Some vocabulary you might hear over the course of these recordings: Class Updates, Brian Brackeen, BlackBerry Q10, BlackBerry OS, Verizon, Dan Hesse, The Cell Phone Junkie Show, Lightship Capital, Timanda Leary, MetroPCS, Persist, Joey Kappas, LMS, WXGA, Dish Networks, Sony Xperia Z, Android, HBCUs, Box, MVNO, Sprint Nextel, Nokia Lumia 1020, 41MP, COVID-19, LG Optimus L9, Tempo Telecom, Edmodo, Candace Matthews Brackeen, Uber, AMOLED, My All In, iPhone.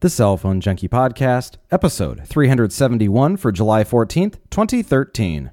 The Cell Phone Junkie Podcast, episode 371 for July 14th, 2013.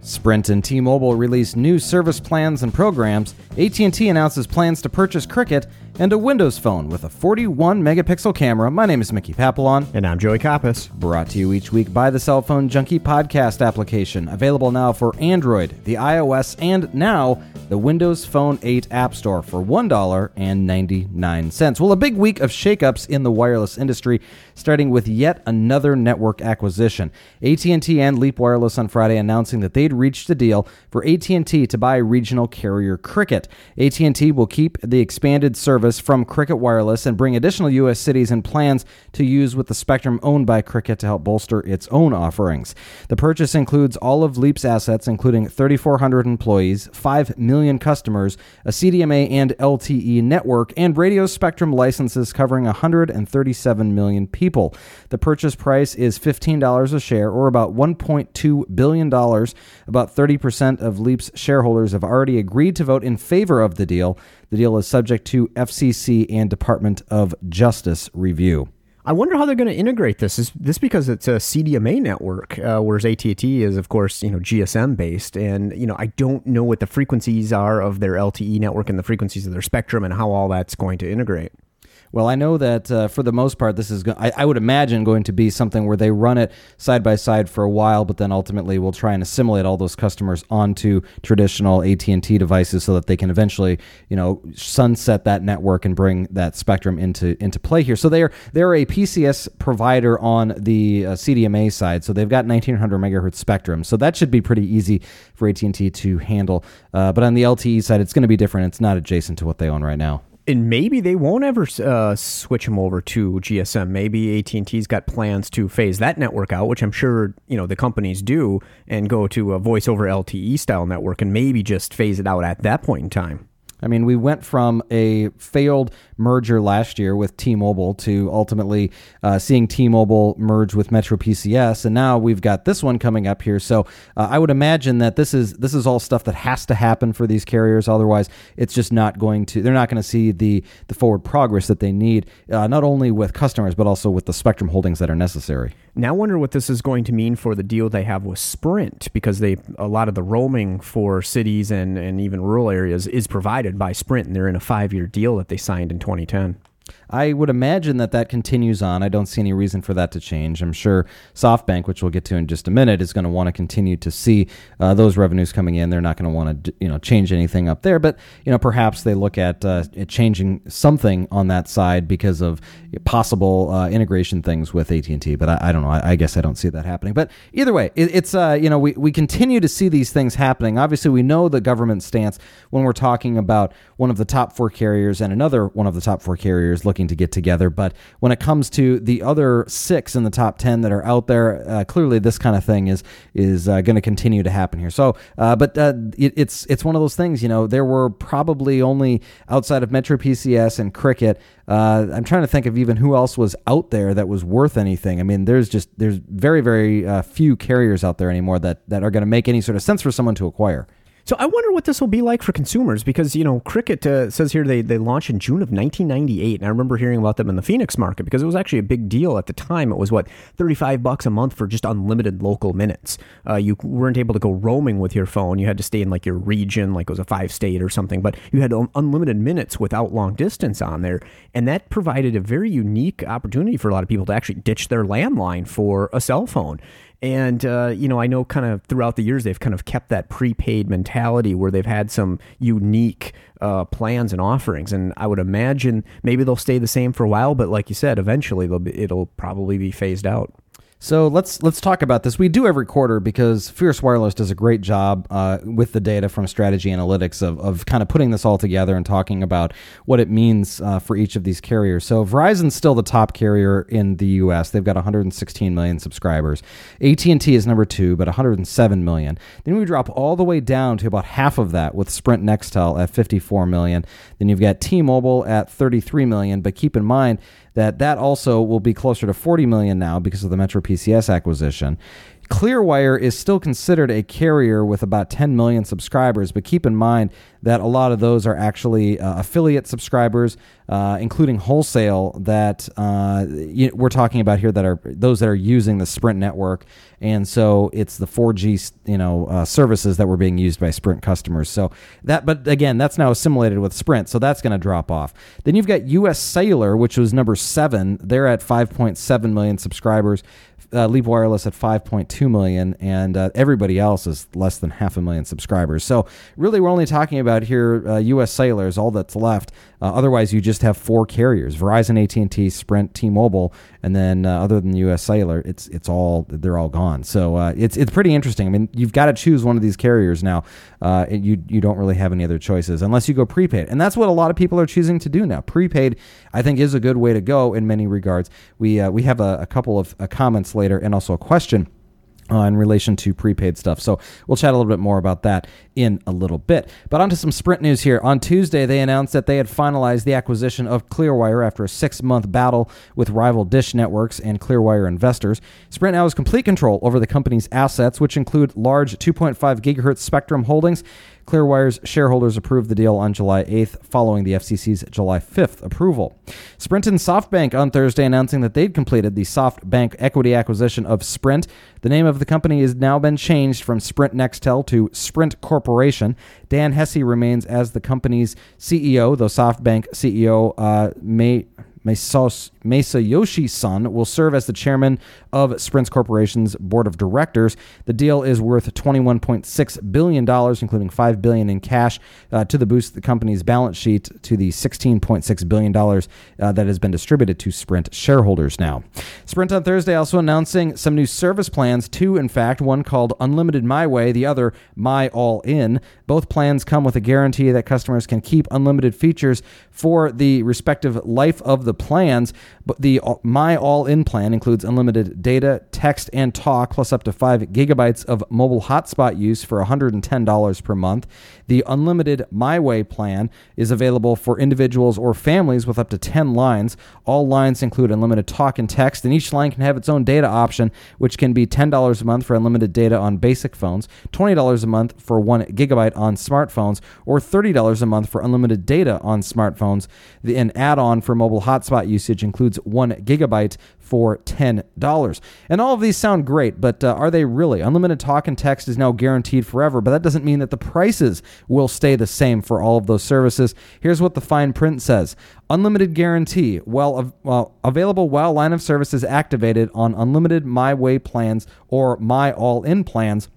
Sprint and T-Mobile release new service plans and programs, AT&T announces plans to purchase Cricket, and a Windows phone with a 41-megapixel camera. My name is Mickey Papillon. And I'm Joey Kappas. Brought to you each week by the Cell Phone Junkie Podcast application, available now for Android, the iOS, and now the Windows Phone 8 App Store for $1.99. Well, a big week of shakeups in the wireless industry, starting with yet another network acquisition. AT&T and Leap Wireless on Friday announcing that they'd reached a deal for AT&T to buy regional carrier Cricket. AT&T will keep the expanded service from Cricket Wireless and bring additional U.S. cities and plans to use with the spectrum owned by Cricket to help bolster its own offerings. The purchase includes all of Leap's assets, including 3,400 employees, 5 million customers, a CDMA and LTE network, and radio spectrum licenses covering 137 million people. The purchase price is $15 a share, or about $1.2 billion. About 30% of Leap's shareholders have already agreed to vote in favor of the deal. The deal is subject to FCC and Department of Justice review. I wonder how they're going to integrate this. Is this because it's a CDMA network, whereas AT&T is, of course, GSM based, and I don't know what the frequencies are of their LTE network and the frequencies of their spectrum and how all that's going to integrate. Well, I know that for the most part, this is, I would imagine, going to be something where they run it side by side for a while, but then ultimately will try and assimilate all those customers onto traditional AT&T devices so that they can eventually, sunset that network and bring that spectrum into play here. So they're a PCS provider on the CDMA side, so they've got 1900 megahertz spectrum. So that should be pretty easy for AT&T to handle. But on the LTE side, it's going to be different. It's not adjacent to what they own right now. And maybe they won't ever switch them over to GSM. Maybe AT&T's got plans to phase that network out, which I'm sure the companies do, and go to a voice over LTE style network and maybe just phase it out at that point in time. I mean, we went from a failed merger last year with T-Mobile to ultimately seeing T-Mobile merge with MetroPCS, and now we've got this one coming up here. So I would imagine that this is all stuff that has to happen for these carriers. Otherwise, it's just not going to. They're not going to see the forward progress that they need, not only with customers but also with the spectrum holdings that are necessary. Now, I wonder what this is going to mean for the deal they have with Sprint, because a lot of the roaming for cities and even rural areas is provided by Sprint, and they're in a 5-year deal that they signed in 2010. I would imagine that continues on. I don't see any reason for that to change. I'm sure SoftBank, which we'll get to in just a minute, is going to want to continue to see those revenues coming in. They're not going to want to change anything up there, but perhaps they look at changing something on that side because of possible integration things with AT&T. But I don't know. I guess I don't see that happening. But either way, we continue to see these things happening. Obviously, we know the government stance when we're talking about one of the top four carriers and another one of the top four carriers looking to get together. But when it comes to the other 6 in the top 10 that are out there, clearly this kind of thing is going to continue to happen here. So, it's one of those things, there were probably only outside of MetroPCS and Cricket. I'm trying to think of even who else was out there that was worth anything. I mean, there's very, very few carriers out there anymore that are going to make any sort of sense for someone to acquire. So I wonder what this will be like for consumers, because, Cricket says here they launched in June of 1998. And I remember hearing about them in the Phoenix market because it was actually a big deal at the time. It was, $35 a month for just unlimited local minutes. You weren't able to go roaming with your phone. You had to stay in your region, it was a 5-state or something. But you had unlimited minutes without long distance on there. And that provided a very unique opportunity for a lot of people to actually ditch their landline for a cell phone. And, I know kind of throughout the years, they've kind of kept that prepaid mentality where they've had some unique plans and offerings. And I would imagine maybe they'll stay the same for a while. But like you said, eventually it'll probably be phased out. So let's talk about this. We do every quarter because Fierce Wireless does a great job with the data from Strategy Analytics of kind of putting this all together and talking about what it means for each of these carriers. So Verizon's still the top carrier in the U.S. They've got 116 million subscribers. AT&T is number 2, but 107 million. Then we drop all the way down to about half of that with Sprint Nextel at 54 million. Then you've got T-Mobile at 33 million, but keep in mind that also will be closer to 40 million now because of the MetroPCS acquisition. Clearwire is still considered a carrier with about 10 million subscribers, but keep in mind that a lot of those are actually affiliate subscribers, including wholesale that we're talking about here, that are those that are using the Sprint network. And so it's the 4G, services that were being used by Sprint customers. So that, but again, that's now assimilated with Sprint, so that's going to drop off. Then you've got US Cellular, which was number 7. They're at 5.7 million subscribers. Leap Wireless at 5.2 million, and everybody else is less than 500,000 subscribers. So really, we're only talking about here U.S. Cellular is all that's left. Otherwise, you just have 4 carriers: Verizon, AT&T, Sprint, T-Mobile, and then other than U.S. Cellular, they're all gone. So it's pretty interesting. I mean, you've got to choose one of these carriers now. You don't really have any other choices unless you go prepaid, and that's what a lot of people are choosing to do now. Prepaid, I think, is a good way to go in many regards. We have a couple of comments later, and also a question in relation to prepaid stuff. So we'll chat a little bit more about that in a little bit. But onto some Sprint news here. On Tuesday, they announced that they had finalized the acquisition of Clearwire after a 6-month battle with rival Dish Networks and Clearwire investors. Sprint now has complete control over the company's assets, which include large 2.5 gigahertz spectrum holdings. Clearwire's shareholders approved the deal on July 8th following the FCC's July 5th approval. Sprint and SoftBank on Thursday announcing that they'd completed the SoftBank equity acquisition of Sprint. The name of the company has now been changed from Sprint Nextel to Sprint Corporation. Dan Hesse remains as the company's CEO, though SoftBank CEO Masayoshi-san will serve as the chairman of Sprint Corporation's board of directors. The deal is worth $21.6 billion, including $5 billion in cash, to the boost the company's balance sheet to the $16.6 billion that has been distributed to Sprint shareholders now. Sprint on Thursday also announcing some new service plans, 2 in fact, one called Unlimited My Way, the other My All In. Both plans come with a guarantee that customers can keep unlimited features for the respective life of the plans, but the My All In plan includes unlimited data, text, and talk, plus up to 5 gigabytes of mobile hotspot use for $110 per month. The Unlimited My Way plan is available for individuals or families with up to 10 lines. All lines include unlimited talk and text, and each line can have its own data option, which can be $10 a month for unlimited data on basic phones, $20 a month for 1 gigabyte on smartphones, or $30 a month for unlimited data on smartphones. An add-on for mobile hotspot usage includes 1 gigabyte for $10. And all of these sound great, but are they really? Unlimited talk and text is now guaranteed forever, but that doesn't mean that the prices will stay the same for all of those services. Here's what the fine print says. Unlimited guarantee, available while line of service is activated on Unlimited My Way plans or My All In plans.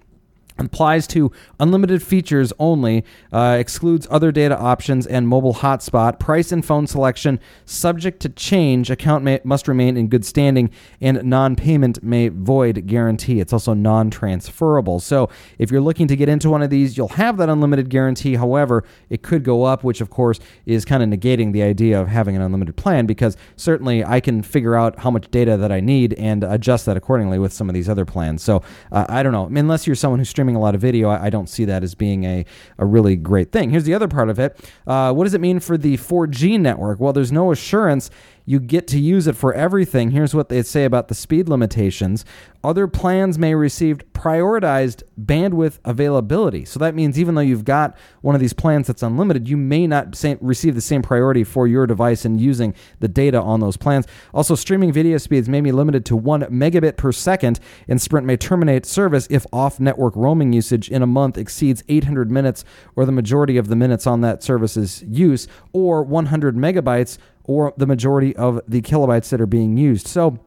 Applies to unlimited features only, excludes other data options and mobile hotspot. Price and phone selection subject to change. Account must remain in good standing, and non-payment may void guarantee. It's also non-transferable. So if you're looking to get into one of these, you'll have that unlimited guarantee. However, it could go up, which of course is kind of negating the idea of having an unlimited plan, because certainly I can figure out how much data that I need and adjust that accordingly with some of these other plans. So I don't know. I mean, unless you're someone who's streaming a lot of video, I don't see that as being a really great thing. Here's the other part of it. What does it mean for the 4G network? Well, there's no assurance you get to use it for everything. Here's what they say about the speed limitations. Other plans may receive prioritized bandwidth availability. So that means even though you've got one of these plans that's unlimited, you may not receive the same priority for your device in using the data on those plans. Also, streaming video speeds may be limited to 1 megabit per second, and Sprint may terminate service if off-network roaming usage in a month exceeds 800 minutes or the majority of the minutes on that service's use, or 100 megabytes or the majority of the kilobytes that are being used. So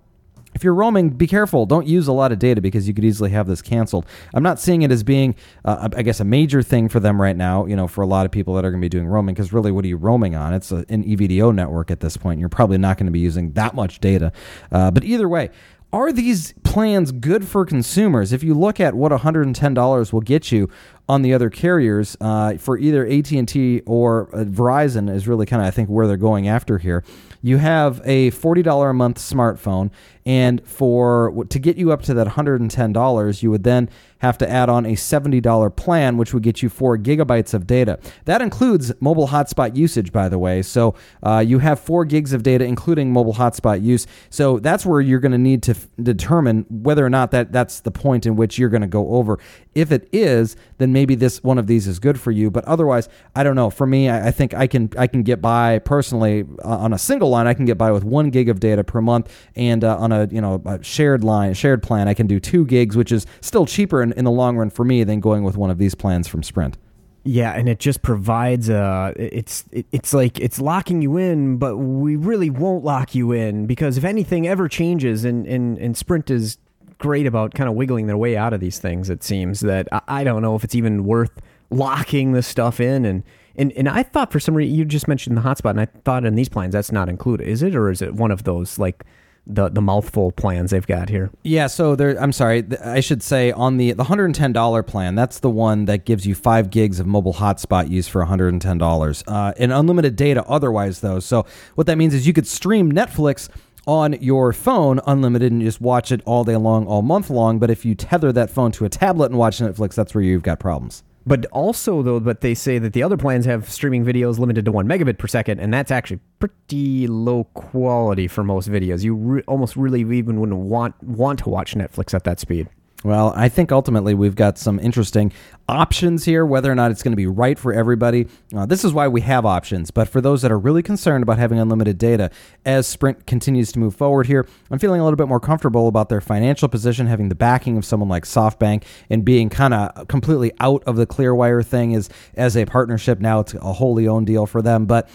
if you're roaming, be careful. Don't use a lot of data, because you could easily have this canceled. I'm not seeing it as being, I guess, a major thing for them right now, for a lot of people that are going to be doing roaming, because really, what are you roaming on? It's an EVDO network at this point. You're probably not going to be using that much data. But either way, are these plans good for consumers? If you look at what $110 will get you, on the other carriers for either AT&T or Verizon is really kind of, I think, where they're going after here. You have a $40 a month smartphone, and to get you up to that $110, you would then have to add on a $70 plan, which would get you 4 gigabytes of data. That includes mobile hotspot usage, by the way. So you have 4 gigs of data, including mobile hotspot use. So that's where you're going to need to determine whether or not that's the point in which you're going to go over. If it is, then maybe this one of these is good for you. But otherwise, I don't know. For me, I think I can get by personally on a single line. I can get by with 1 gig of data per month, and on a shared plan, I can do 2 gigs, which is still cheaper in the long run for me than going with one of these plans from Sprint. Yeah, and it just provides it's like it's locking you in, but we really won't lock you in, because if anything ever changes, and Sprint is great about kind of wiggling their way out of these things, it seems that I don't know if it's even worth locking this stuff in. And I thought, for some reason, you just mentioned the hotspot, and I thought in these plans that's not included. Is it, or is it one of those like the mouthful plans they've got here? Yeah, so I'm sorry, I should say on the $110 plan, that's the one that gives you 5 gigs of mobile hotspot use for $110 and unlimited data otherwise, though. So what that means is you could stream Netflix on your phone unlimited and just watch it all day long, all month long. But if you tether that phone to a tablet and watch Netflix, that's where you've got problems. But also, though, but they say that the other plans have streaming videos limited to 1 megabit per second, and that's actually pretty low quality for most videos. You almost really even wouldn't want to watch Netflix at that speed. Well, I think ultimately we've got some interesting options here, whether or not it's going to be right for everybody. This is why we have options. But for those that are really concerned about having unlimited data, as Sprint continues to move forward here, I'm feeling a little bit more comfortable about their financial position, having the backing of someone like SoftBank, and being kind of completely out of the Clearwire thing as a partnership. Now it's a wholly owned deal for them. But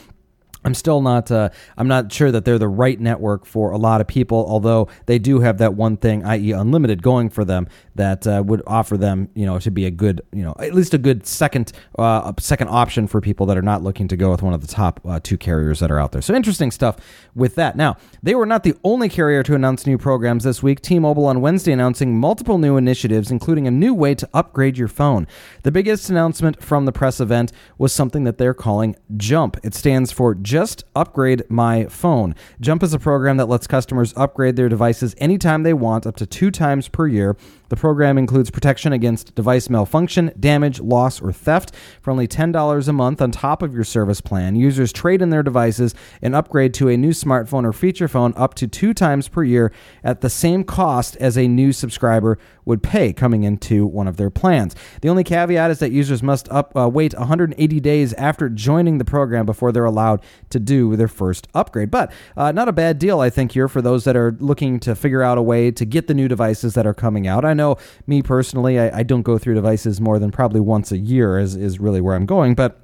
I'm still not I'm not sure that they're the right network for a lot of people, although they do have that one thing, i.e. unlimited, going for them that would offer them, to be a good, at least a good second option for people that are not looking to go with one of the top two carriers that are out there. So interesting stuff with that. Now, they were not the only carrier to announce new programs this week. T-Mobile on Wednesday announcing multiple new initiatives, including a new way to upgrade your phone. The biggest announcement from the press event was something that they're calling JUMP. It stands for Just Upgrade My Phone. JUMP is a program that lets customers upgrade their devices anytime they want, up to 2 times per year. The program includes protection against device malfunction, damage, loss, or theft. For only $10 a month on top of your service plan, users trade in their devices and upgrade to a new smartphone or feature phone up to 2 times per year at the same cost as a new subscriber would pay coming into one of their plans. The only caveat is that users must wait 180 days after joining the program before they're allowed to do their first upgrade. But not a bad deal, I think, here for those that are looking to figure out a way to get the new devices that are coming out. I know, me personally, I don't go through devices more than probably once a year is really where I'm going, but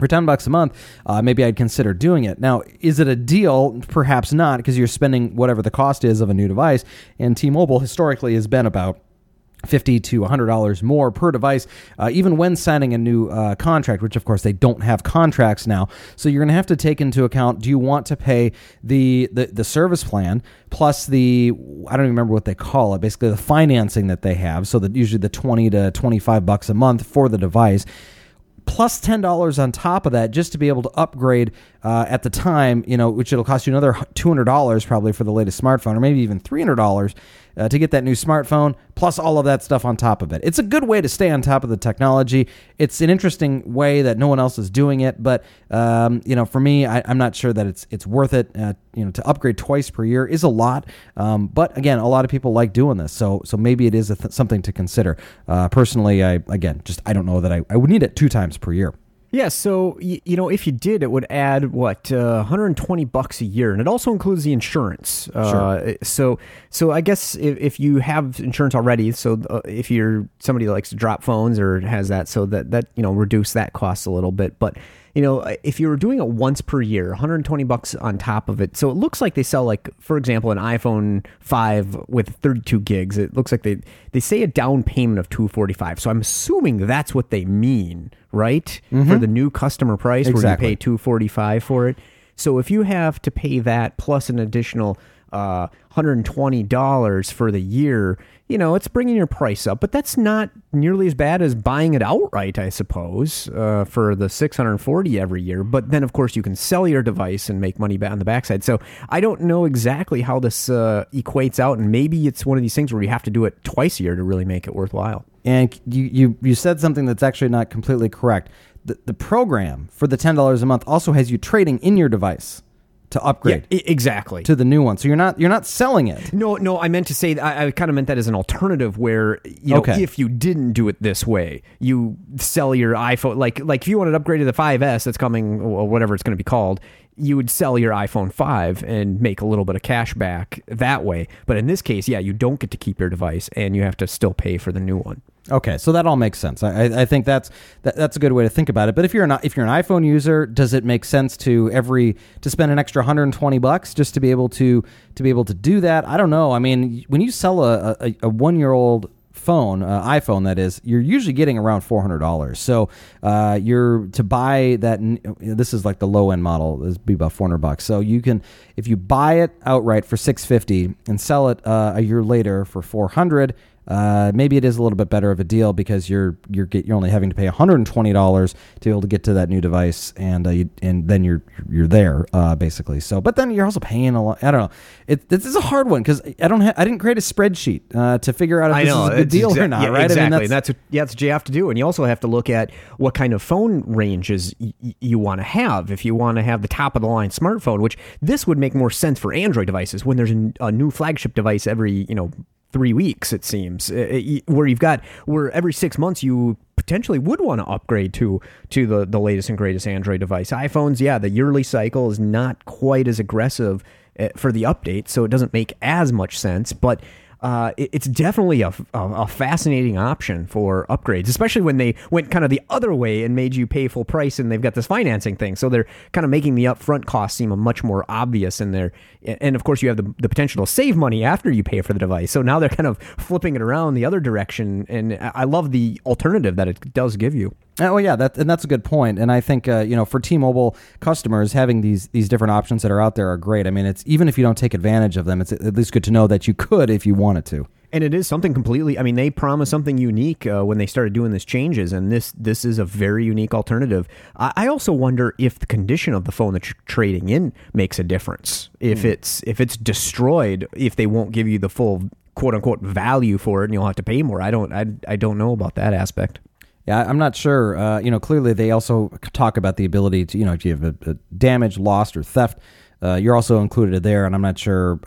for $10 a month, maybe I'd consider doing it. Now, is it a deal? Perhaps not, because you're spending whatever the cost is of a new device, and T-Mobile historically has been about $50 to $100 more per device, even when signing a new contract, which, of course, they don't have contracts now. So you're going to have to take into account, do you want to pay the service plan plus the, I don't even remember what they call it, basically the financing that they have, so that usually the $20 to $25 a month for the device, plus $10 on top of that just to be able to upgrade at the time, which it'll cost you another $200 probably for the latest smartphone, or maybe even $300 to get that new smartphone, plus all of that stuff on top of it. It's a good way to stay on top of the technology. It's an interesting way that no one else is doing it, but for me, I'm not sure that it's worth it. To upgrade twice per year is a lot, but again, a lot of people like doing this, so maybe it is something to consider. Personally, I don't know that I would need it 2 times per year. Yeah, so, if you did, it would add, $120 a year, and it also includes the insurance. Sure. So I guess if you have insurance already, so if you're somebody that likes to drop phones or has that, so that reduce that cost a little bit. But, if you were doing it once per year, $120 on top of it. So it looks like they sell, like, for example, an iPhone 5 with 32 gigs. It looks like they say a down payment of $245. So I'm assuming that's what they mean, right? Mm-hmm. For the new customer price, exactly, where you pay $245 for it. So if you have to pay that plus an additional $120 for the year, you know, it's bringing your price up, but that's not nearly as bad as buying it outright, I suppose, for the $640 every year. But then, of course, you can sell your device and make money on the backside. So I don't know exactly how this equates out, and maybe it's one of these things where you have to do it twice a year to really make it worthwhile. And you said something that's actually not completely correct. The program for the $10 a month also has you trading in your device to upgrade. Yeah, exactly. To the new one. So you're not selling it. No, I meant to say that I kind of meant that as an alternative where, you know, if you didn't do it this way, you sell your iPhone, like if you wanted to upgrade to the 5S that's coming or whatever it's going to be called, you would sell your iPhone 5 and make a little bit of cash back that way. But in this case, yeah, you don't get to keep your device and you have to still pay for the new one. Okay, so that all makes sense. I think that's a good way to think about it. But if you're an iPhone user, does it make sense to spend an extra $120 just to be able to do that? I don't know. I mean, when you sell a 1-year-old phone, iPhone that is, you're usually getting around $400. So you're to buy that. This is like the low end model. This would be about $400. So you can, if you buy it outright for $650 and sell it a year later for $400. Maybe it is a little bit better of a deal because you're only having to pay $120 to be able to get to that new device, and then you're there basically. So, but then you're also paying a lot. I don't know. This is a hard one because I didn't create a spreadsheet to figure out if this is a good deal or not. Yeah, right? Exactly. I mean, that's what you have to do, and you also have to look at what kind of phone ranges you want to have. If you want to have the top of the line smartphone, which this would make more sense for Android devices when there's a new flagship device every 3 weeks, it seems, where every 6 months you potentially would want to upgrade to the latest and greatest Android device. iPhones, yeah, the yearly cycle is not quite as aggressive for the update, so it doesn't make as much sense, but it's definitely a fascinating option for upgrades, especially when they went kind of the other way and made you pay full price, and they've got this financing thing. So they're kind of making the upfront cost seem much more obvious in there. And of course, you have the potential to save money after you pay for the device. So now they're kind of flipping it around the other direction. And I love the alternative that it does give you. Oh, yeah, that's a good point. And I think, for T-Mobile customers, having these different options that are out there are great. I mean, it's even if you don't take advantage of them, it's at least good to know that you could if you wanted to. And it is something completely, I mean, they promised something unique when they started doing these changes, and this is a very unique alternative. I also wonder if the condition of the phone that you're trading in makes a difference. If it's destroyed, if they won't give you the full, quote-unquote, value for it and you'll have to pay more. I don't know about that aspect. Yeah, I'm not sure. Clearly they also talk about the ability to, if you have a damage, lost, or theft, you're also included there. And I'm not sure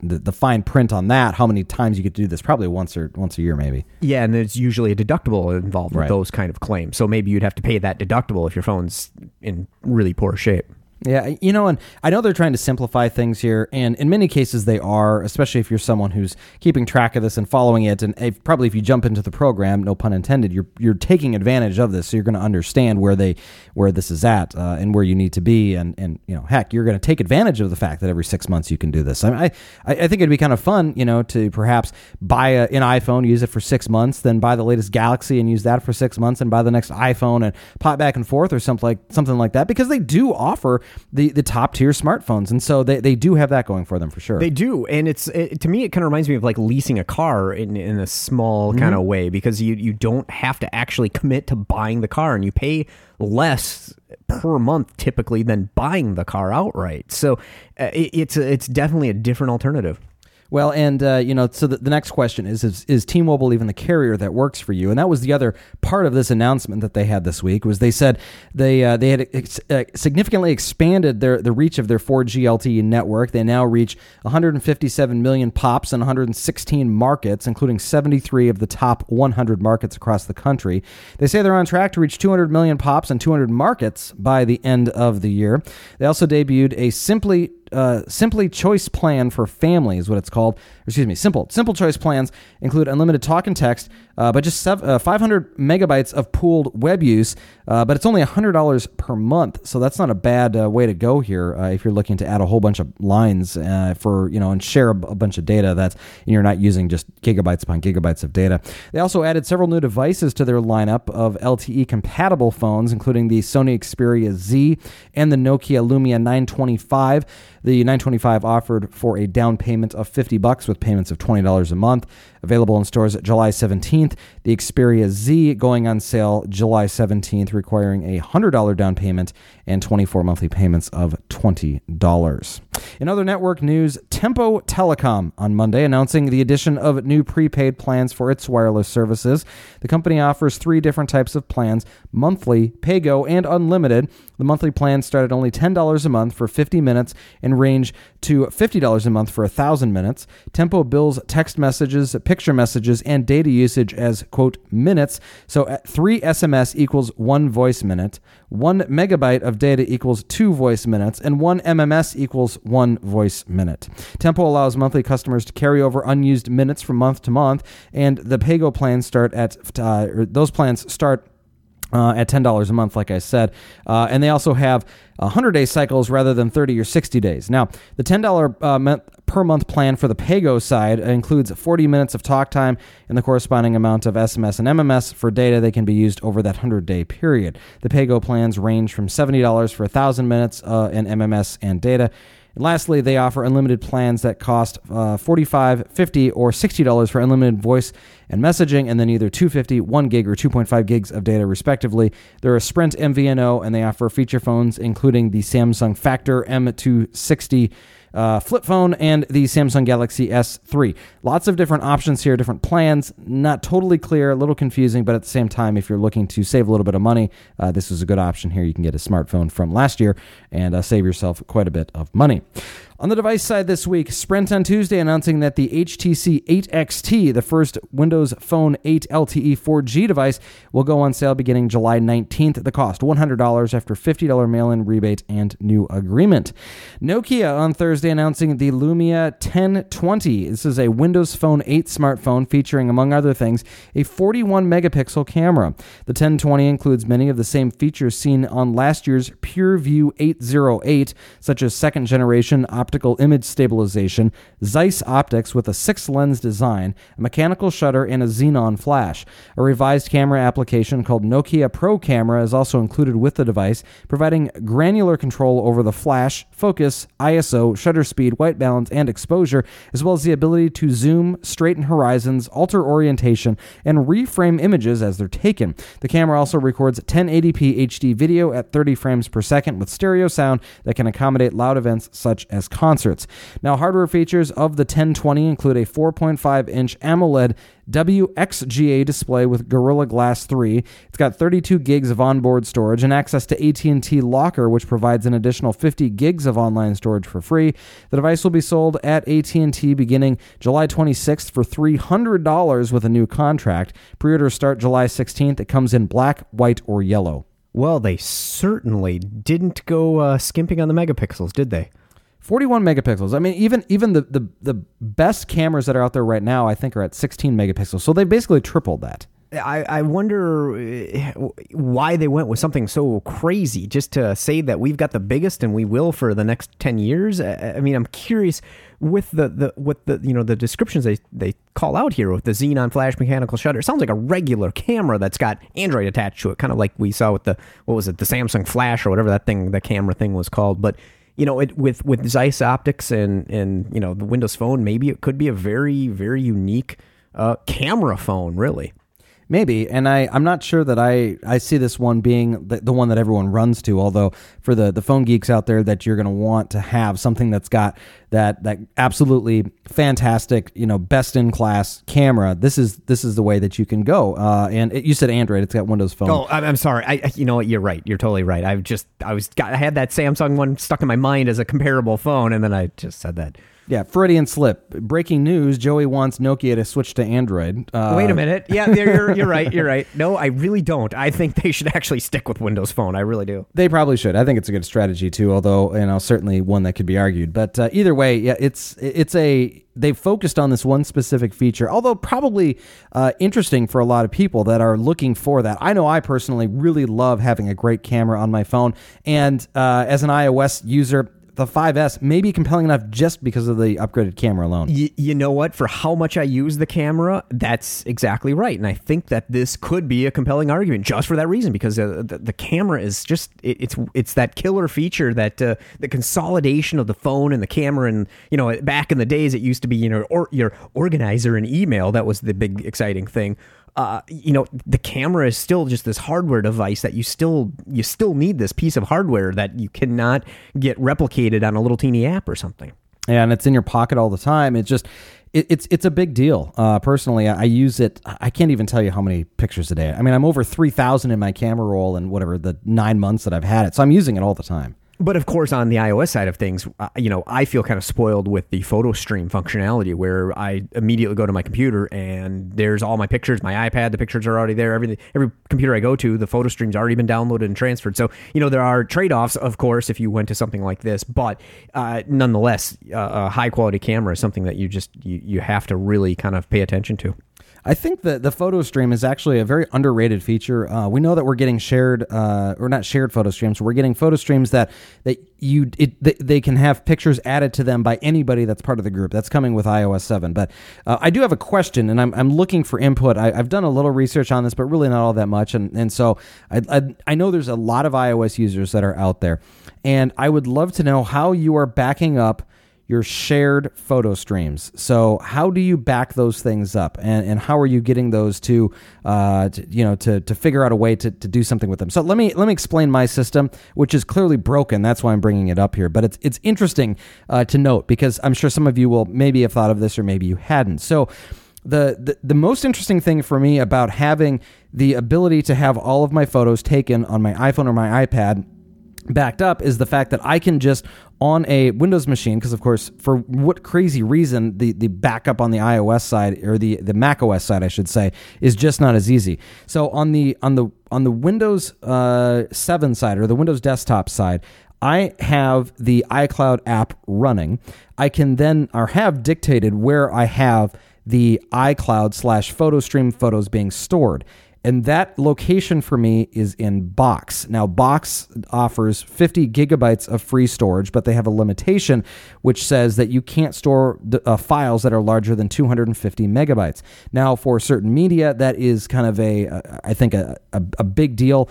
the fine print on that, how many times you get to do this, probably once a year, maybe. Yeah, and there's usually a deductible involved with those kind of claims. So maybe you'd have to pay that deductible if your phone's in really poor shape. Yeah, and I know they're trying to simplify things here, and in many cases they are, especially if you're someone who's keeping track of this and following it, and if you jump into the program, no pun intended, you're taking advantage of this, so you're going to understand where this is at and where you need to be, and heck, you're going to take advantage of the fact that every 6 months you can do this. I mean, I think it'd be kind of fun, to perhaps buy an iPhone, use it for 6 months, then buy the latest Galaxy and use that for 6 months, and buy the next iPhone and pop back and forth or something like that, because they do offer the top tier smartphones, and so they do have that going for them for sure. They do, and it's to me it kind of reminds me of like leasing a car in a small kind of way, because you don't have to actually commit to buying the car, and you pay less per month typically than buying the car outright. So it's definitely a different alternative. Well, and, so the next question is T-Mobile even the carrier that works for you? And that was the other part of this announcement that they had this week, was they said they had significantly expanded the reach of their 4G LTE network. They now reach 157 million pops in 116 markets, including 73 of the top 100 markets across the country. They say they're on track to reach 200 million pops in 200 markets by the end of the year. They also debuted a Simply Choice plan for family is what it's called. Simple Choice plans include unlimited talk and text, but just 500 megabytes of pooled web use, but it's only $100 per month. So that's not a bad way to go here if you're looking to add a whole bunch of lines and share a bunch of data and you're not using just gigabytes upon gigabytes of data. They also added several new devices to their lineup of LTE compatible phones, including the Sony Xperia Z and the Nokia Lumia 925. The 925 offered for a down payment of $50 with payments of $20 a month. Available in stores July 17th. The Xperia Z going on sale July 17th, requiring a $100 down payment and 24 monthly payments of $20. In other network news, Tempo Telecom on Monday announcing the addition of new prepaid plans for its wireless services. The company offers three different types of plans: monthly, pay-go, and unlimited. The monthly plans start at only $10 a month for 50 minutes and range to $50 a month for 1,000 minutes. Tempo bills text messages, picture messages, and data usage as, quote, minutes. So 3 SMS equals 1 voice minute, 1 megabyte of data equals 2 voice minutes, and 1 MMS equals 1 voice minute. Tempo allows monthly customers to carry over unused minutes from month to month, and the pay-go plans start at, at $10 a month, like I said. And they also have 100-day cycles rather than 30 or 60 days. Now, the $10 per month plan for the pay-go side includes 40 minutes of talk time and the corresponding amount of SMS and MMS for data that can be used over that 100-day period. The pay-go plans range from $70 for 1,000 minutes and MMS and data. And lastly, they offer unlimited plans that cost $45, $50, or $60 for unlimited voice and messaging, and then either 250, 1 gig, or 2.5 gigs of data, respectively. They're a Sprint MVNO, and they offer feature phones, including the Samsung Factor M260 flip phone and the Samsung Galaxy S4. Lots of different options here, different plans. Not totally clear, a little confusing, but at the same time, if you're looking to save a little bit of money, this is a good option here. You can get a smartphone from last year and save yourself quite a bit of money. On the device side this week, Sprint on Tuesday announcing that the HTC 8XT, the first Windows Phone 8 LTE 4G device, will go on sale beginning July 19th. The cost, $100 after $50 mail-in rebate and new agreement. Nokia on Thursday announcing the Lumia 1020. This is a Windows Phone 8 smartphone featuring, among other things, a 41-megapixel camera. The 1020 includes many of the same features seen on last year's PureView 808, such as second-generation optical image stabilization, Zeiss optics with a 6-lens design, a mechanical shutter, and a xenon flash. A revised camera application called Nokia Pro Camera is also included with the device, providing granular control over the flash, focus, ISO, shutter speed, white balance, and exposure, as well as the ability to zoom, straighten horizons, alter orientation, and reframe images as they're taken. The camera also records 1080p HD video at 30 frames per second with stereo sound that can accommodate loud events such as concerts. Now, hardware features of the 1020 include a 4.5-inch AMOLED WXGA display with Gorilla Glass 3. It's got 32 gigs of onboard storage and access to AT&T Locker, which provides an additional 50 gigs of online storage for free. The device will be sold at AT&T beginning July 26th for $300 with a new contract. Pre-orders start July 16th. It comes in black, white, or yellow. Well, they certainly didn't go skimping on the megapixels, did they? 41 megapixels. I mean, even the best cameras that are out there right now, I think, are at 16 megapixels. So they basically tripled that. I wonder why they went with something so crazy just to say that we've got the biggest and we will for the next 10 years. I mean, I'm curious with the you know, the descriptions they call out here with the xenon flash, mechanical shutter. It sounds like a regular camera that's got Android attached to it, kind of like we saw with the Samsung Flash or whatever that thing, the camera thing was called. But you know, it with Zeiss optics and you know the Windows Phone, maybe it could be a very, very unique camera phone, really. Maybe, and I'm not sure that I see this one being the one that everyone runs to, although for the phone geeks out there that you're going to want to have something that's got that absolutely fantastic, you know, best-in-class camera, this is the way that you can go. And you said Android, it's got Windows Phone. Oh, I'm sorry. You know what, you're right. You're totally right. I had that Samsung one stuck in my mind as a comparable phone, and then I just said that. Yeah, Freudian slip. Breaking news, Joey wants Nokia to switch to Android. Wait a minute. Yeah, you're right. No, I really don't. I think they should actually stick with Windows Phone. I really do. They probably should. I think it's a good strategy, too, although, you know, certainly one that could be argued. But either way, yeah, they focused on this one specific feature, although probably interesting for a lot of people that are looking for that. I know I personally really love having a great camera on my phone, and as an iOS user, the 5S may be compelling enough just because of the upgraded camera alone. You know what? For how much I use the camera, that's exactly right. And I think that this could be a compelling argument just for that reason, because the camera is just, it's that killer feature that the consolidation of the phone and the camera. And, you know, back in the days, it used to be, you know, your organizer and email. That was the big exciting thing. You know, the camera is still just this hardware device that you still need this piece of hardware that you cannot get replicated on a little teeny app or something. And it's in your pocket all the time. It's a big deal. Personally, I use it. I can't even tell you how many pictures a day. I mean, I'm over 3,000 in my camera roll and whatever the 9 months that I've had it. So I'm using it all the time. But of course, on the iOS side of things, you know, I feel kind of spoiled with the Photo Stream functionality, where I immediately go to my computer and there's all my pictures, my iPad, the pictures are already there. Every computer I go to, the Photo Stream's already been downloaded and transferred. So, you know, there are trade-offs, of course, if you went to something like this. But nonetheless, a high-quality camera is something that you have to really kind of pay attention to. I think that the Photo Stream is actually a very underrated feature. We know that we're getting shared, or not shared photo streams. We're getting photo streams that they can have pictures added to them by anybody that's part of the group. That's coming with iOS 7. But I do have a question, and I'm looking for input. I've done a little research on this, but really not all that much. And so I know there's a lot of iOS users that are out there, and I would love to know how you are backing up your shared photo streams. So how do you back those things up, and how are you getting those to figure out a way to do something with them? So let me explain my system, which is clearly broken. That's why I'm bringing it up here. But it's interesting to note, because I'm sure some of you will maybe have thought of this or maybe you hadn't. So the most interesting thing for me about having the ability to have all of my photos taken on my iPhone or my iPad backed up is the fact that I can just, on a Windows machine, because of course, for what crazy reason, the backup on the iOS side, or the Mac OS side, I should say, is just not as easy. So on the Windows 7 side, or the Windows desktop side, I have the iCloud app running. I can then, or have dictated where I have the iCloud/PhotoStream photos being stored. And that location for me is in Box. Now, Box offers 50 gigabytes of free storage, but they have a limitation which says that you can't store files that are larger than 250 megabytes. Now, for certain media, that is kind of I think a big deal.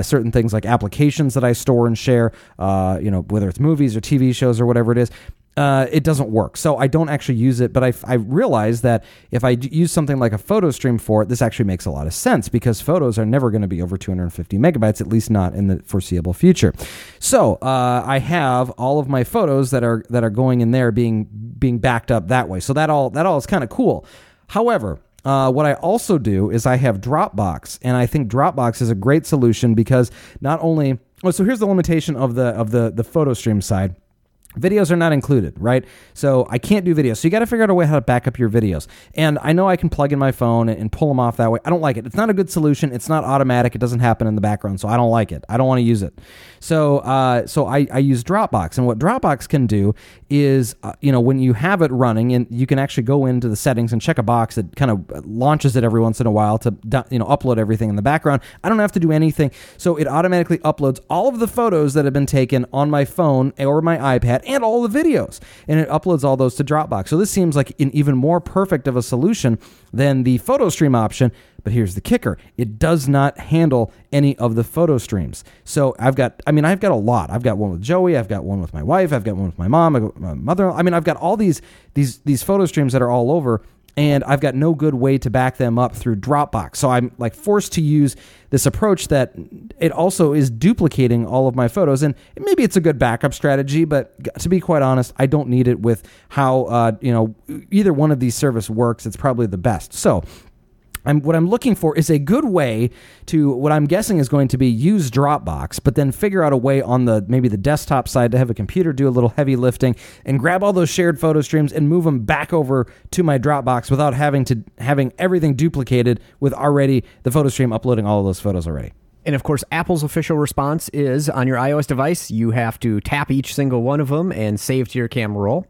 Certain things like applications that I store and share, you know, whether it's movies or TV shows or whatever it is, it doesn't work. So I don't actually use it, but I realize that if I use something like a photo stream for it, this actually makes a lot of sense, because photos are never going to be over 250 megabytes, at least not in the foreseeable future. So I have all of my photos that are going in there being backed up that way. So that all is kind of cool. However, what I also do is I have Dropbox, and I think Dropbox is a great solution, because not only, well, so here's the limitation of the photo stream side. Videos are not included, right? So I can't do videos. So you got to figure out a way how to back up your videos. And I know I can plug in my phone and pull them off that way. I don't like it. It's not a good solution. It's not automatic. It doesn't happen in the background. So I don't like it. I don't want to use it. So I use Dropbox. And what Dropbox can do is, you know, when you have it running, and you can actually go into the settings and check a box that kind of launches it every once in a while to, you know, upload everything in the background. I don't have to do anything. So it automatically uploads all of the photos that have been taken on my phone or my iPad, and all the videos, and it uploads all those to Dropbox. So this seems like an even more perfect of a solution than the photo stream option. But here's the kicker. It does not handle any of the photo streams. So I've got a lot. I've got one with Joey. I've got one with my wife. I've got one with my mom, my mother. I mean, I've got all these photo streams that are all over, and I've got no good way to back them up through Dropbox. So I'm like forced to use this approach that it also is duplicating all of my photos. And maybe it's a good backup strategy, but to be quite honest, I don't need it with how, you know, either one of these service works. It's probably the best. So what I'm looking for is a good way to, what I'm guessing is going to be, use Dropbox, but then figure out a way on maybe the desktop side to have a computer do a little heavy lifting and grab all those shared photo streams and move them back over to my Dropbox without having everything duplicated, with already the photo stream uploading all of those photos already. And of course, Apple's official response is, on your iOS device, you have to tap each single one of them and save to your camera roll.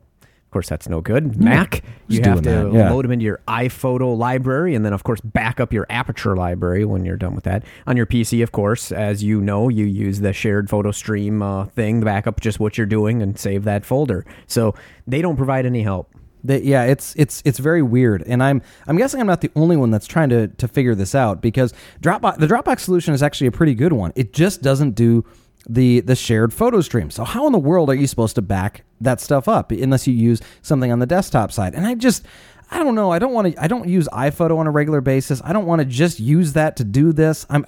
course, that's no good. Mac, you have to load them into your iPhoto library and then, of course, back up your Aperture library when you're done with that. On your PC, of course, as you know, you use the shared Photo Stream thing to back up just what you're doing and save that folder. So they don't provide any help. It's very weird, and I'm guessing I'm not the only one that's trying to figure this out, because the Dropbox solution is actually a pretty good one. It just doesn't do the shared photo stream. So how in the world are you supposed to back that stuff up unless you use something on the desktop side? And I don't know. I don't use iPhoto on a regular basis. I don't want to just use that to do this. I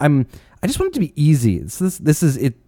just want it to be easy. This is it.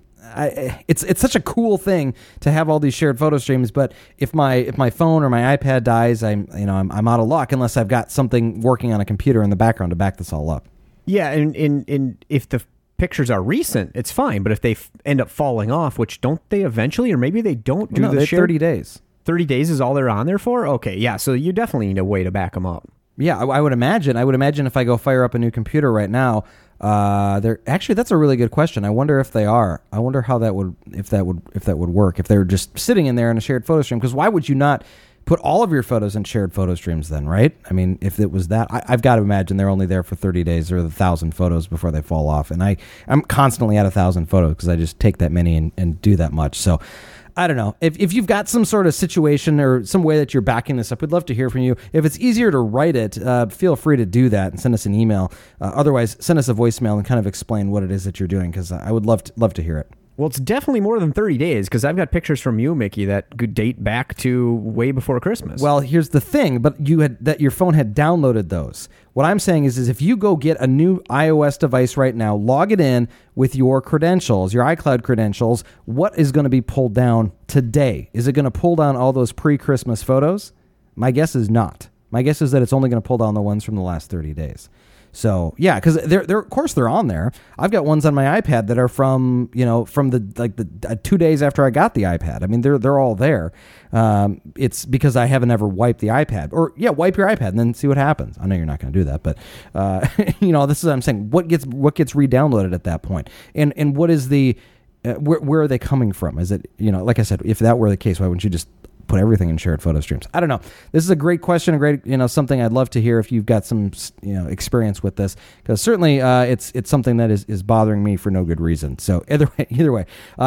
It's such a cool thing to have all these shared photo streams, but if my phone or my iPad dies, I'm out of luck unless I've got something working on a computer in the background to back this all up. Yeah, and if the pictures are recent, it's fine, but if they end up falling off, which don't they eventually, or maybe they don't do the shared 30 days. 30 days is all they're on there for? Okay, yeah, so you definitely need a way to back them up. Yeah, I would imagine. I would imagine if I go fire up a new computer right now, that's a really good question. I wonder if they are. I wonder how that would, if that would work, if they were just sitting in there in a shared photo stream. Because why would you not put all of your photos in shared photo streams then, right? I mean, if it was that, I've got to imagine they're only there for 30 days or 1,000 photos before they fall off. And I'm constantly at 1,000 photos because I just take that many and do that much. So I don't know. If you've got some sort of situation or some way that you're backing this up, we'd love to hear from you. If it's easier to write it, feel free to do that and send us an email. Otherwise, send us a voicemail and kind of explain what it is that you're doing, because I would love to hear it. Well, it's definitely more than 30 days, because I've got pictures from you, Mickey, that date back to way before Christmas. Well, here's the thing, but your phone had downloaded those. What I'm saying is if you go get a new iOS device right now, log it in with your credentials, your iCloud credentials, what is going to be pulled down today? Is it going to pull down all those pre-Christmas photos? My guess is not. My guess is that it's only going to pull down the ones from the last 30 days. So yeah, because they're of course they're on there. I've got ones on my iPad that are from the 2 days after I got the iPad. I mean they're all there. It's because I haven't ever wiped the iPad. Or yeah, wipe your iPad and then see what happens. I know you're not going to do that, but this is what I'm saying. What gets re-downloaded at that point? And what is the where are they coming from? Is it like I said, if that were the case, why wouldn't you just put everything in shared photo streams? I don't know. This is a great question, a great, something I'd love to hear if you've got some, experience with this, because certainly it's something that is bothering me for no good reason. So either way.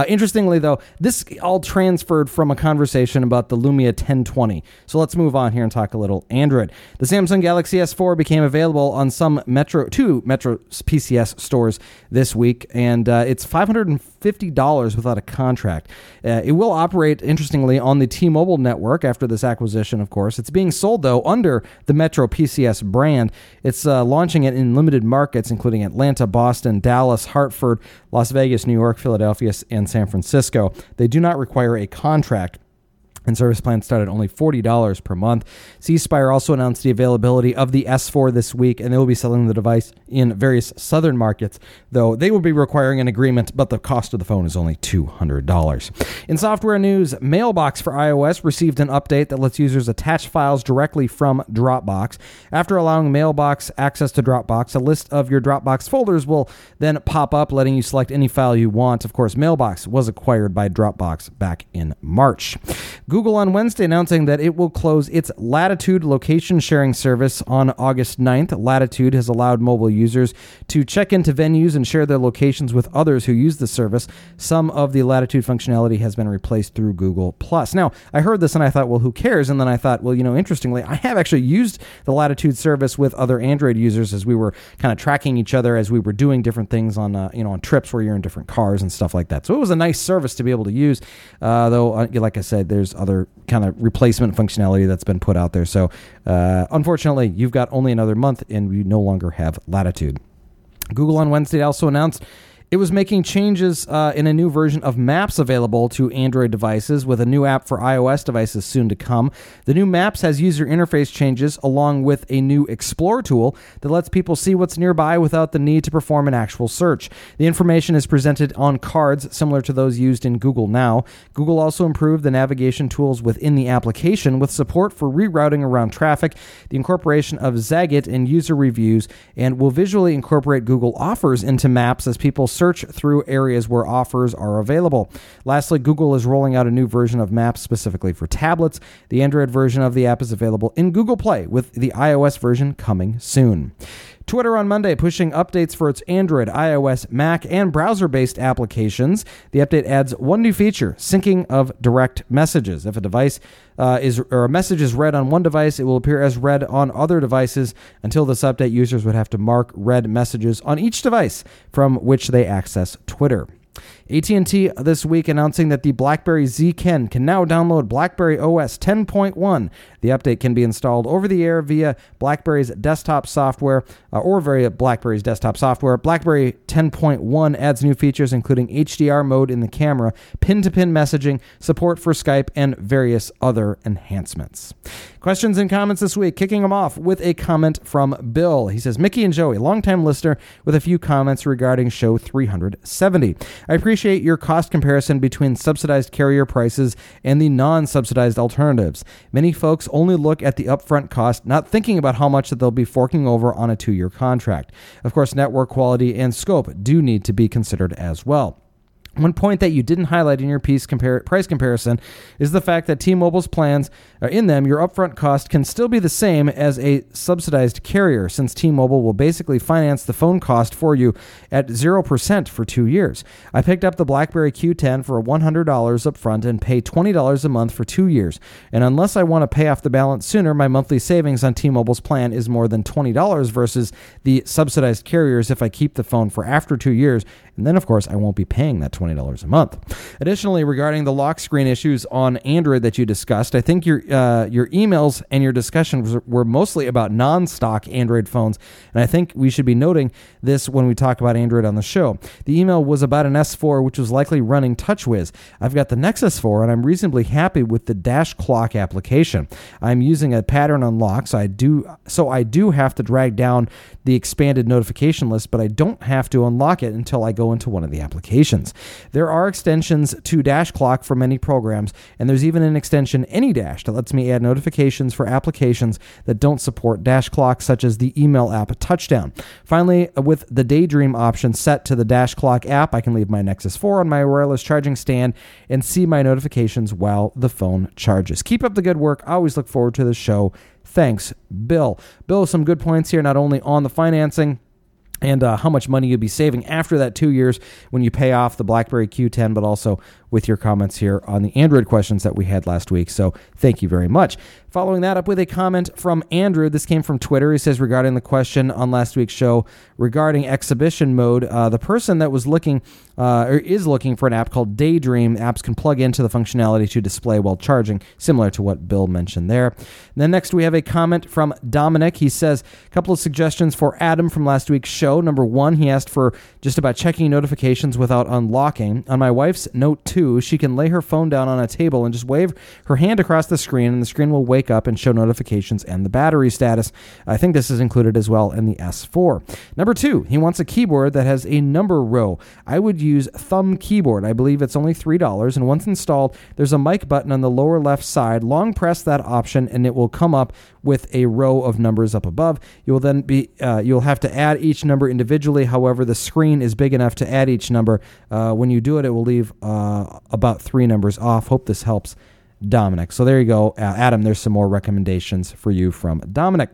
Interestingly though, this all transferred from a conversation about the Lumia 1020. So let's move on here and talk a little Android. The Samsung Galaxy S4 became available on two Metro PCS stores this week, and it's $550 without a contract. It will operate, interestingly, on the T-Mobile network after this acquisition, of course. It's being sold, though, under the MetroPCS brand. It's launching it in limited markets, including Atlanta, Boston, Dallas, Hartford, Las Vegas, New York, Philadelphia, and San Francisco. They do not require a contract, and service plans start at only $40 per month. Cspire also announced the availability of the S4 this week, and they will be selling the device in various southern markets, though they will be requiring an agreement, but the cost of the phone is only $200. In software news, Mailbox for iOS received an update that lets users attach files directly from Dropbox. After allowing Mailbox access to Dropbox, a list of your Dropbox folders will then pop up, letting you select any file you want. Of course, Mailbox was acquired by Dropbox back in March. Google on Wednesday announcing that it will close its Latitude location sharing service on August 9th. Latitude has allowed mobile users to check into venues and share their locations with others who use the service. Some of the Latitude functionality has been replaced through Google+. Now, I heard this and I thought, well, who cares? And then I thought, well, interestingly, I have actually used the Latitude service with other Android users as we were kind of tracking each other as we were doing different things on, on trips where you're in different cars and stuff like that. So it was a nice service to be able to use, though, like I said, there's other kind of replacement functionality that's been put out there. So unfortunately, you've got only another month and you no longer have Latitude. Google on Wednesday also announced it was making changes in a new version of Maps available to Android devices with a new app for iOS devices soon to come. The new Maps has user interface changes along with a new Explore tool that lets people see what's nearby without the need to perform an actual search. The information is presented on cards similar to those used in Google Now. Google also improved the navigation tools within the application with support for rerouting around traffic, the incorporation of Zagat in user reviews, and will visually incorporate Google offers into Maps as people search search through areas where offers are available. Lastly, Google is rolling out a new version of Maps specifically for tablets. The Android version of the app is available in Google Play, with the iOS version coming soon. Twitter on Monday pushing updates for its Android, iOS, Mac, and browser-based applications. The update adds one new feature, syncing of direct messages. If a device or a message is read on one device, it will appear as read on other devices. Until this update, users would have to mark read messages on each device from which they access Twitter. AT&T this week announcing that the BlackBerry Z Ken can now download BlackBerry OS 10.1. The update can be installed over the air via BlackBerry's desktop software BlackBerry 10.1 adds new features including HDR mode in the camera, pin-to-pin messaging, support for Skype, and various other enhancements. Questions and comments this week, kicking them off with a comment from Bill. He says, Mickey and Joey, longtime listener with a few comments regarding show 370. I appreciate your cost comparison between subsidized carrier prices and the non-subsidized alternatives. Many folks only look at the upfront cost, not thinking about how much that they'll be forking over on a 2-year contract. Of course, network quality and scope do need to be considered as well. One point that you didn't highlight in your price comparison is the fact that T-Mobile's plans, in them, your upfront cost can still be the same as a subsidized carrier, since T-Mobile will basically finance the phone cost for you at 0% for 2 years. I picked up the BlackBerry Q10 for $100 upfront and pay $20 a month for 2 years. And unless I want to pay off the balance sooner, my monthly savings on T-Mobile's plan is more than $20 versus the subsidized carriers if I keep the phone for after 2 years. And then, of course, I won't be paying that $20 a month. Additionally, regarding the lock screen issues on Android that you discussed, I think your emails and your discussions were mostly about non-stock Android phones, and I think we should be noting this when we talk about Android on the show. The email was about an S4, which was likely running TouchWiz. I've got the Nexus 4, and I'm reasonably happy with the Dash Clock application. I'm using a pattern unlock, so I do have to drag down the expanded notification list, but I don't have to unlock it until I go into one of the applications. There are extensions to Dash Clock for many programs, and there's even an extension AnyDash that lets me add notifications for applications that don't support Dash Clock, such as the email app Touchdown. Finally, with the Daydream option set to the Dash Clock app, I can leave my Nexus 4 on my wireless charging stand and see my notifications while the phone charges. Keep up the good work. I always look forward to the show. Thanks, Bill. Bill, some good points here, not only on the financing and how much money you'll be saving after that 2 years when you pay off the BlackBerry Q10, but also with your comments here on the Android questions that we had last week. So thank you very much. Following that up with a comment from Andrew. This came from Twitter. He says, regarding the question on last week's show regarding exhibition mode, the person that was looking or is looking for an app called Daydream, apps can plug into the functionality to display while charging, similar to what Bill mentioned there. And then next we have a comment from Dominic. He says, a couple of suggestions for Adam from last week's show. Number one, he asked for just about checking notifications without unlocking. On my wife's Note 2, she can lay her phone down on a table and just wave her hand across the screen, and the screen will wake up and show notifications and the battery status. I think this is included as well in the S4. Number two, he wants a keyboard that has a number row. I would use Thumb Keyboard. I believe it's only $3, and once installed, there's a mic button on the lower left side. Long press that option, and it will come up with a row of numbers up above. You will then be you'll have to add each number individually. However, the screen is big enough to add each number. When you do it, it will leave about 3 numbers off. Hope this helps, Dominic. So there you go, Adam. There's some more recommendations for you from Dominic.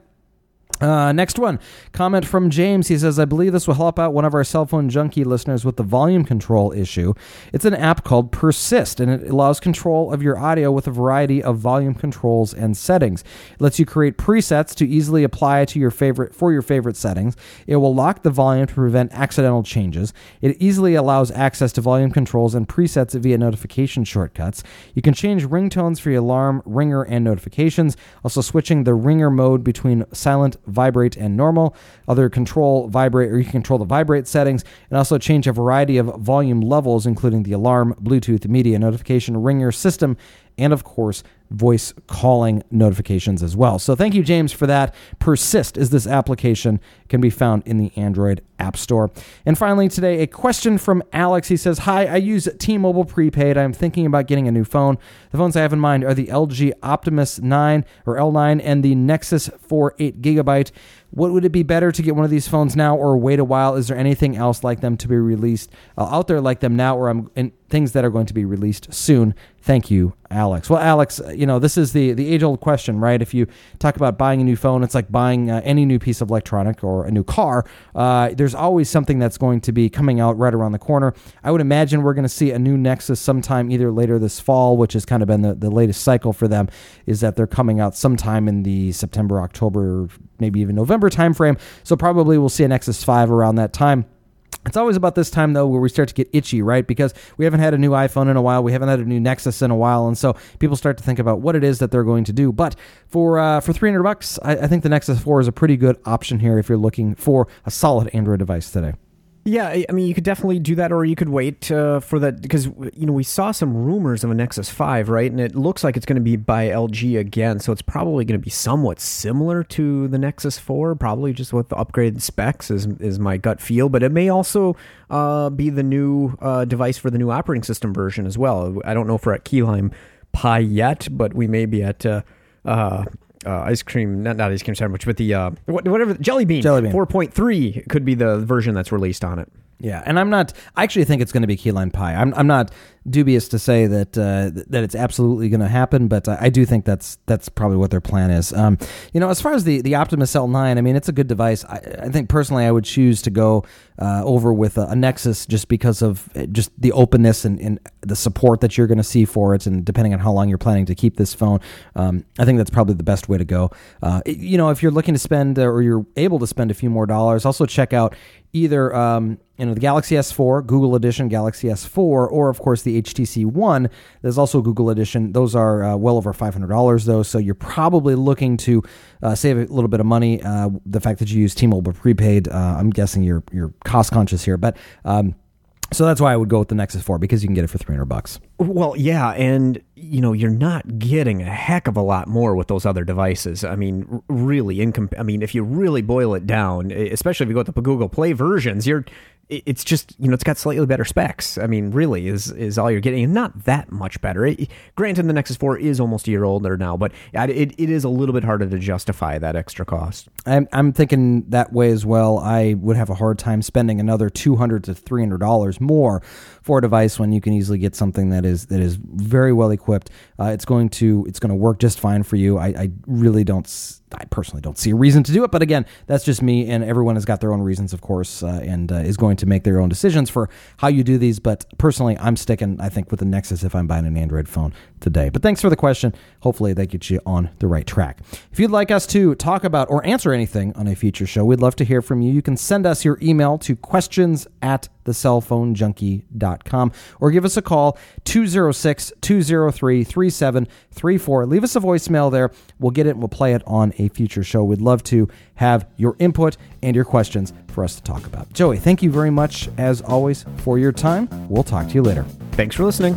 Next one, comment from James. He says, I believe this will help out one of our cell phone junkie listeners with the volume control issue. It's an app called Persist, and it allows control of your audio with a variety of volume controls and settings. It lets you create presets to easily apply to your favorite settings. It will lock the volume to prevent accidental changes. It easily allows access to volume controls and presets via notification shortcuts. You can change ringtones for your alarm, ringer, and notifications, also switching the ringer mode between silent, vibrate, and normal. Other control vibrate, or you can control the vibrate settings, and also change a variety of volume levels, including the alarm, Bluetooth, media, notification, ringer, system, and of course, voice calling notifications as well. So thank you, James, for that. Persist is this application, can be found in the Android App Store. And finally today, a question from Alex. He says, hi, I use T-Mobile prepaid. I'm thinking about getting a new phone. The phones I have in mind are the LG Optimus 9 or L9 and the Nexus 4 8 gigabyte. What would it be better to get one of these phones now or wait a while? Is there anything else like them to be released out there like them now or things that are going to be released soon? Thank you, Alex. Well, Alex, you know, this is the age-old question, right? If you talk about buying a new phone, it's like buying any new piece of electronic or a new car. There's always something that's going to be coming out right around the corner. I would imagine we're going to see a new Nexus sometime either later this fall, which has kind of been the latest cycle for them, is that they're coming out sometime in the September, October, maybe even November timeframe. So probably we'll see a Nexus 5 around that time. It's always about this time, though, where we start to get itchy, right? Because we haven't had a new iPhone in a while. We haven't had a new Nexus in a while. And so people start to think about what it is that they're going to do. But for $300, I think the Nexus 4 is a pretty good option here if you're looking for a solid Android device today. Yeah, I mean, you could definitely do that, or you could wait for that, because, you know, we saw some rumors of a Nexus 5, right? And it looks like it's going to be by LG again, so it's probably going to be somewhat similar to the Nexus 4, probably just with the upgraded specs is my gut feel, but it may also be the new device for the new operating system version as well. I don't know if we're at Key Lime Pie yet, but we may be at... ice cream, not ice cream sandwich, but the whatever Jelly Bean 4.3 could be the version that's released on it. Yeah, and I actually think it's going to be Key Lime Pie. I'm not dubious to say that it's absolutely going to happen, but I do think that's probably what their plan is. You know, as far as the Optimus L9, I mean, it's a good device. I think personally, I would choose to go over with a Nexus just because of just the openness and the support that you're going to see for it, and depending on how long you're planning to keep this phone, I think that's probably the best way to go. You know, if you're looking to spend or you're able to spend a few more dollars, also check out either you know, the Galaxy S4, Google Edition, Galaxy S4, or of course the HTC One. There's also Google Edition. Those are well over $500 though, so you're probably looking to save a little bit of money. The fact that you use T-Mobile prepaid, I'm guessing you're cost conscious here, but so that's why I would go with the Nexus 4, because you can get it for $300. Well, yeah, and you know, you're not getting a heck of a lot more with those other devices. I mean, really, if you really boil it down, especially if you go with the Google Play versions, it's just, you know, it's got slightly better specs. I mean, really is all you're getting, and not that much better. Granted, the Nexus 4 is almost a year older now, but it is a little bit harder to justify that extra cost. I'm thinking that way as well. I would have a hard time spending another $200 to $300 more for a device when you can easily get something that is very well equipped. It's going to work just fine for you. I personally don't see a reason to do it, but again, that's just me, and everyone has got their own reasons, of course, and is going to make their own decisions for how you do these, but personally, I'm sticking, I think, with the Nexus if I'm buying an Android phone today. But thanks for the question. Hopefully, that gets you on the right track. If you'd like us to talk about or answer anything on a future show, we'd love to hear from you. You can send us your email to questions@thecellphonejunkie.com or give us a call, 206-203-3734. Leave us a voicemail there. We'll get it and we'll play it on a future show. We'd love to have your input and your questions for us to talk about. Joey, thank you very much, as always, for your time. We'll talk to you later. Thanks for listening.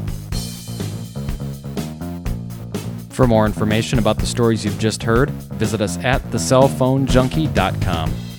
For more information about the stories you've just heard, visit us at thecellphonejunkie.com.